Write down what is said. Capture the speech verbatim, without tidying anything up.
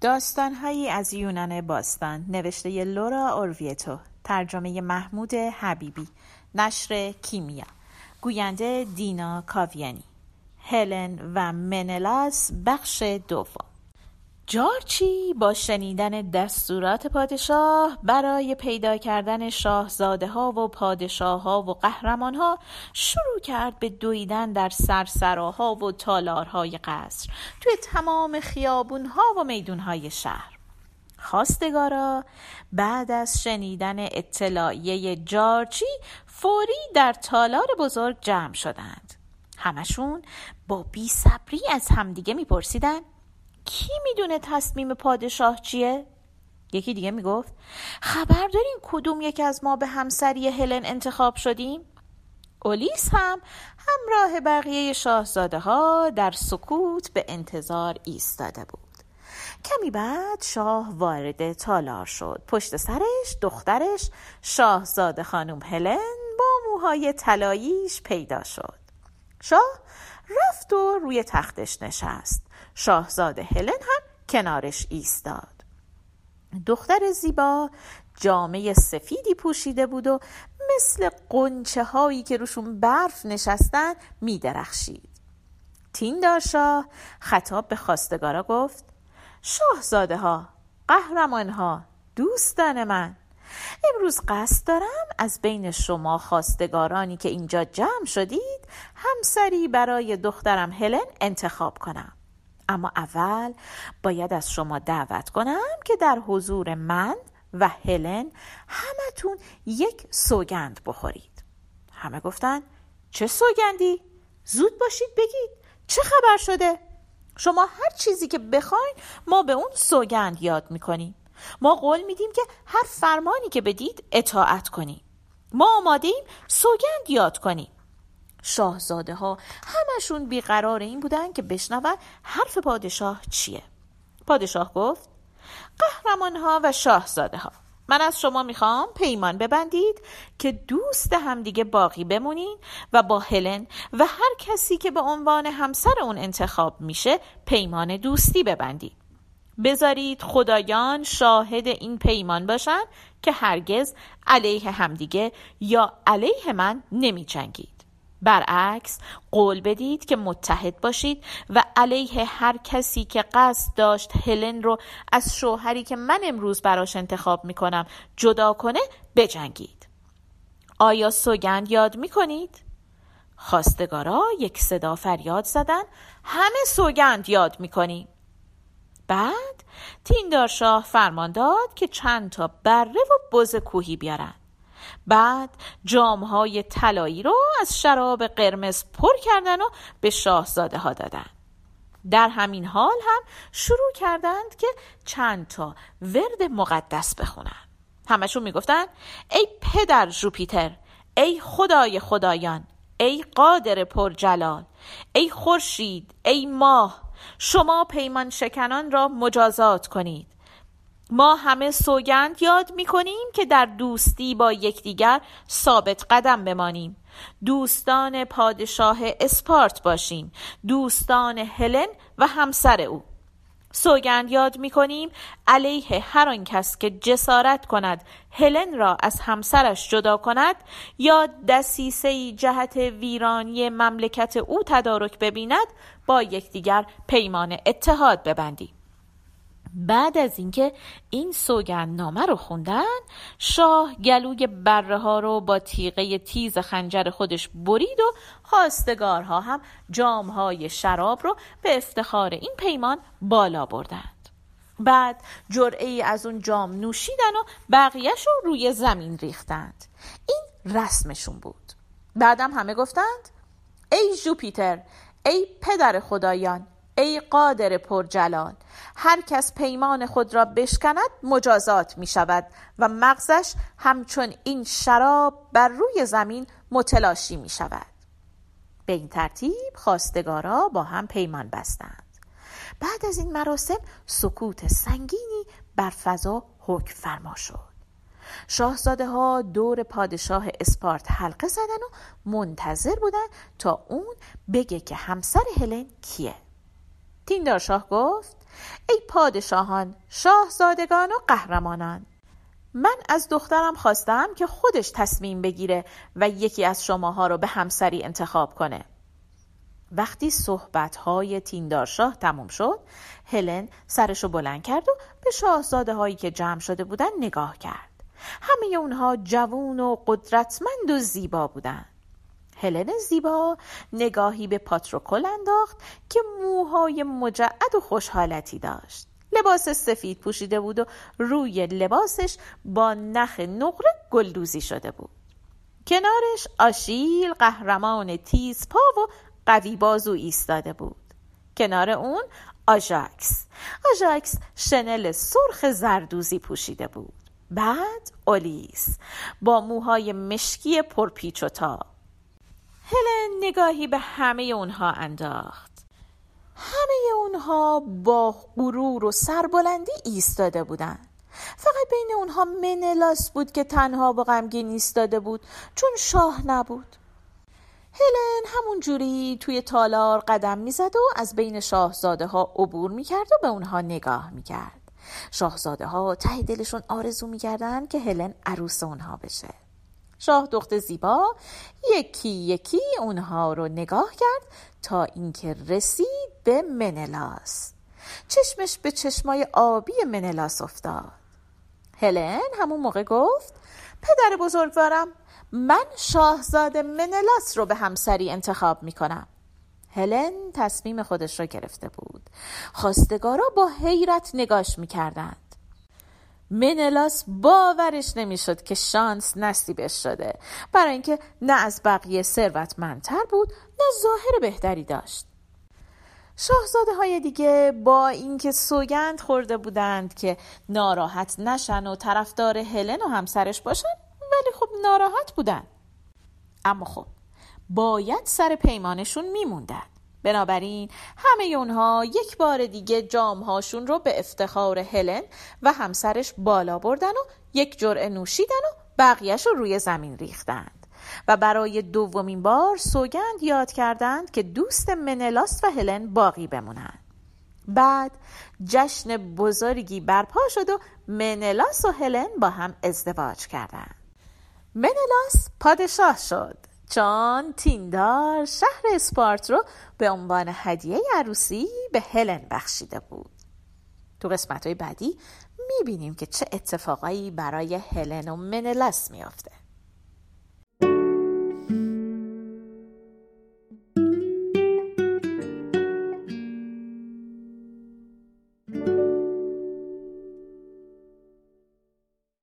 داستان‌هایی از یونان باستان، نوشته لورا اورویتو، ترجمه محمود حبیبی، نشر کیمیا، گوینده دینا کاویانی. هلن و منلاس، بخش دوم. جارچی با شنیدن دستورات پادشاه برای پیدا کردن شاهزاده ها و پادشاه ها و قهرمان ها شروع کرد به دویدن در سرسراها و تالارهای قصر، توی تمام خیابون ها و میدون های شهر. خاستگارا بعد از شنیدن اطلاعیه جارچی فوری در تالار بزرگ جمع شدند. همشون با بی‌صبری از همدیگه میپرسیدن کی میدونه تصمیم پادشاه چیه؟ یکی دیگه میگفت خبر دارین کدوم یکی از ما به همسری هلن انتخاب شدیم؟ اولیس هم همراه بقیه شاهزاده ها در سکوت به انتظار ایستاده بود. کمی بعد شاه وارد تالار شد. پشت سرش دخترش شاهزاده خانم هلن با موهای طلاییش پیدا شد. شاه رفت و روی تختش نشست. شاهزاده هلن هم کنارش ایستاد. دختر زیبا جامه سفیدی پوشیده بود و مثل غنچه هایی که روشون برف نشستن می درخشید. تیندار شاه خطاب به خواستگارا گفت شاهزاده ها، قهرمان ها، دوستان من، امروز قصد دارم از بین شما خواستگارانی که اینجا جمع شدید همسری برای دخترم هلن انتخاب کنم. اما اول باید از شما دعوت کنم که در حضور من و هلن همتون یک سوگند بخورید. همه گفتن چه سوگندی؟ زود باشید بگید چه خبر شده؟ شما هر چیزی که بخواین ما به اون سوگند یاد میکنیم. ما قول میدیم که هر فرمانی که بدید اطاعت کنیم. ما آماده‌ایم سوگند یاد کنیم. شاهزاده ها همشون بیقرار این بودن که بشنون حرف پادشاه چیه. پادشاه گفت قهرمان ها و شاهزاده ها، من از شما میخوام پیمان ببندید که دوست همدیگه باقی بمونین و با هلن و هر کسی که به عنوان همسر اون انتخاب میشه پیمان دوستی ببندید. بذارید خدایان شاهد این پیمان باشن که هرگز علیه همدیگه یا علیه من نمی جنگید. برعکس قول بدید که متحد باشید و علیه هر کسی که قصد داشت هلن رو از شوهری که من امروز براش انتخاب می کنم جدا کنه بجنگید. آیا سوگند یاد می کنید؟ خواستگارا یک صدا فریاد زدن همه سوگند یاد می کنیم. بعد تیندار شاه فرمان داد که چند تا بره و بز کوهی بیارن. بعد جام‌های طلایی رو از شراب قرمز پر کردن و به شاهزاده ها دادن. در همین حال هم شروع کردند که چند تا ورد مقدس بخونن. همشون میگفتن ای پدر ژوپیتر، ای خدای خدایان، ای قادر پرجلال، ای خورشید، ای ماه، شما پیمان شکنان را مجازات کنید. ما همه سوگند یاد می‌کنیم که در دوستی با یکدیگر ثابت قدم بمانیم، دوستان پادشاه اسپارت باشیم، دوستان هلن و همسر او. سوگند یاد می‌کنیم علیه هر آن کس که جسارت کند هلن را از همسرش جدا کند یا دسیسه‌ای جهت ویرانی مملکت او تدارک ببیند با یکدیگر پیمان اتحاد ببندیم. بعد از اینکه این سوگند نامه رو خوندن، شاه گلوی بره ها رو با تیغه تیز خنجر خودش برید و خواستگارها هم جام های شراب رو به افتخار این پیمان بالا بردند. بعد جرعه‌ای از اون جام نوشیدن و بقیه‌اش رو روی زمین ریختند. این رسمشون بود. بعدم همه گفتند ای ژوپیتر، ای پدر خدایان، ای قادر پرجلال، هر کس پیمان خود را بشکند مجازات می شود و مغزش همچون این شراب بر روی زمین متلاشی می شود. به این ترتیب خواستگارا با هم پیمان بستند. بعد از این مراسم سکوت سنگینی بر فضا حکم فرما شد. شاهزاده ها دور پادشاه اسپارت حلقه زدن و منتظر بودند تا اون بگه که همسر هلن کیه. تیندار شاه گفت ای پادشاهان، شاهزادگان و قهرمانان. من از دخترم خواستم که خودش تصمیم بگیره و یکی از شماها رو به همسری انتخاب کنه. وقتی صحبت‌های تیندارشاه تموم شد، هلن سرشو بلند کرد و به شاهزاده هایی که جمع شده بودن نگاه کرد. همه اونها جوان و قدرتمند و زیبا بودن. هلن زیبا نگاهی به پاتروکول انداخت که موهای مجعد و خوشحالتی داشت. لباس سفید پوشیده بود و روی لباسش با نخ نقره گلدوزی شده بود. کنارش آشیل قهرمان تیزپا و قوی بازو ایستاده بود. کنار اون آژاکس. آژاکس شنل سرخ زردوزی پوشیده بود. بعد اولیس با موهای مشکی پرپیچ و تاب. هلن نگاهی به همه اونها انداخت. همه اونها با غرور و سربلندی ایستاده بودند. فقط بین اونها منلاس بود که تنها و غمگین ایستاده بود، چون شاه نبود. هلن همون جوری توی تالار قدم میزد و از بین شاهزاده ها عبور میکرد و به اونها نگاه میکرد. شاهزاده ها ته دلشون آرزو میکردند که هلن عروس اونها بشه. شاه دخت زیبا یکی یکی اونها رو نگاه کرد تا اینکه رسید به منلاس. چشمش به چشمای آبی منلاس افتاد. هلن همون موقع گفت: پدر بزرگوارم، من شاهزاده منلاس رو به همسری انتخاب می کنم. هلن تصمیم خودش رو گرفته بود. خاستگارا با حیرت نگاش می کردند. منلاس باورش نمیشد که شانس نصیبش شده، برای اینکه نه از بقیه ثروتمندتر بود نه ظاهر بهتری داشت. شاهزاده های دیگه با اینکه سوگند خورده بودند که ناراحت نشن و طرفدار هلن و همسرش باشن، ولی خب ناراحت بودن. اما خب باید سر پیمانشون میموندن. بنابراین همه اونها یک بار دیگه جامهاشون رو به افتخار هلن و همسرش بالا بردن و یک جرعه نوشیدن و بقیهش رو روی زمین ریختند و برای دومین بار سوگند یاد کردند که دوست منلاس و هلن باقی بمونند. بعد جشن بزرگی برپا شد و منلاس و هلن با هم ازدواج کردند. منلاس پادشاه شد، چون تیندار شهر اسپارت رو به عنوان هدیه عروسی به هلن بخشیده بود. تو قسمت‌های بعدی می‌بینیم که چه اتفاقایی برای هلن و منلاس می‌افته.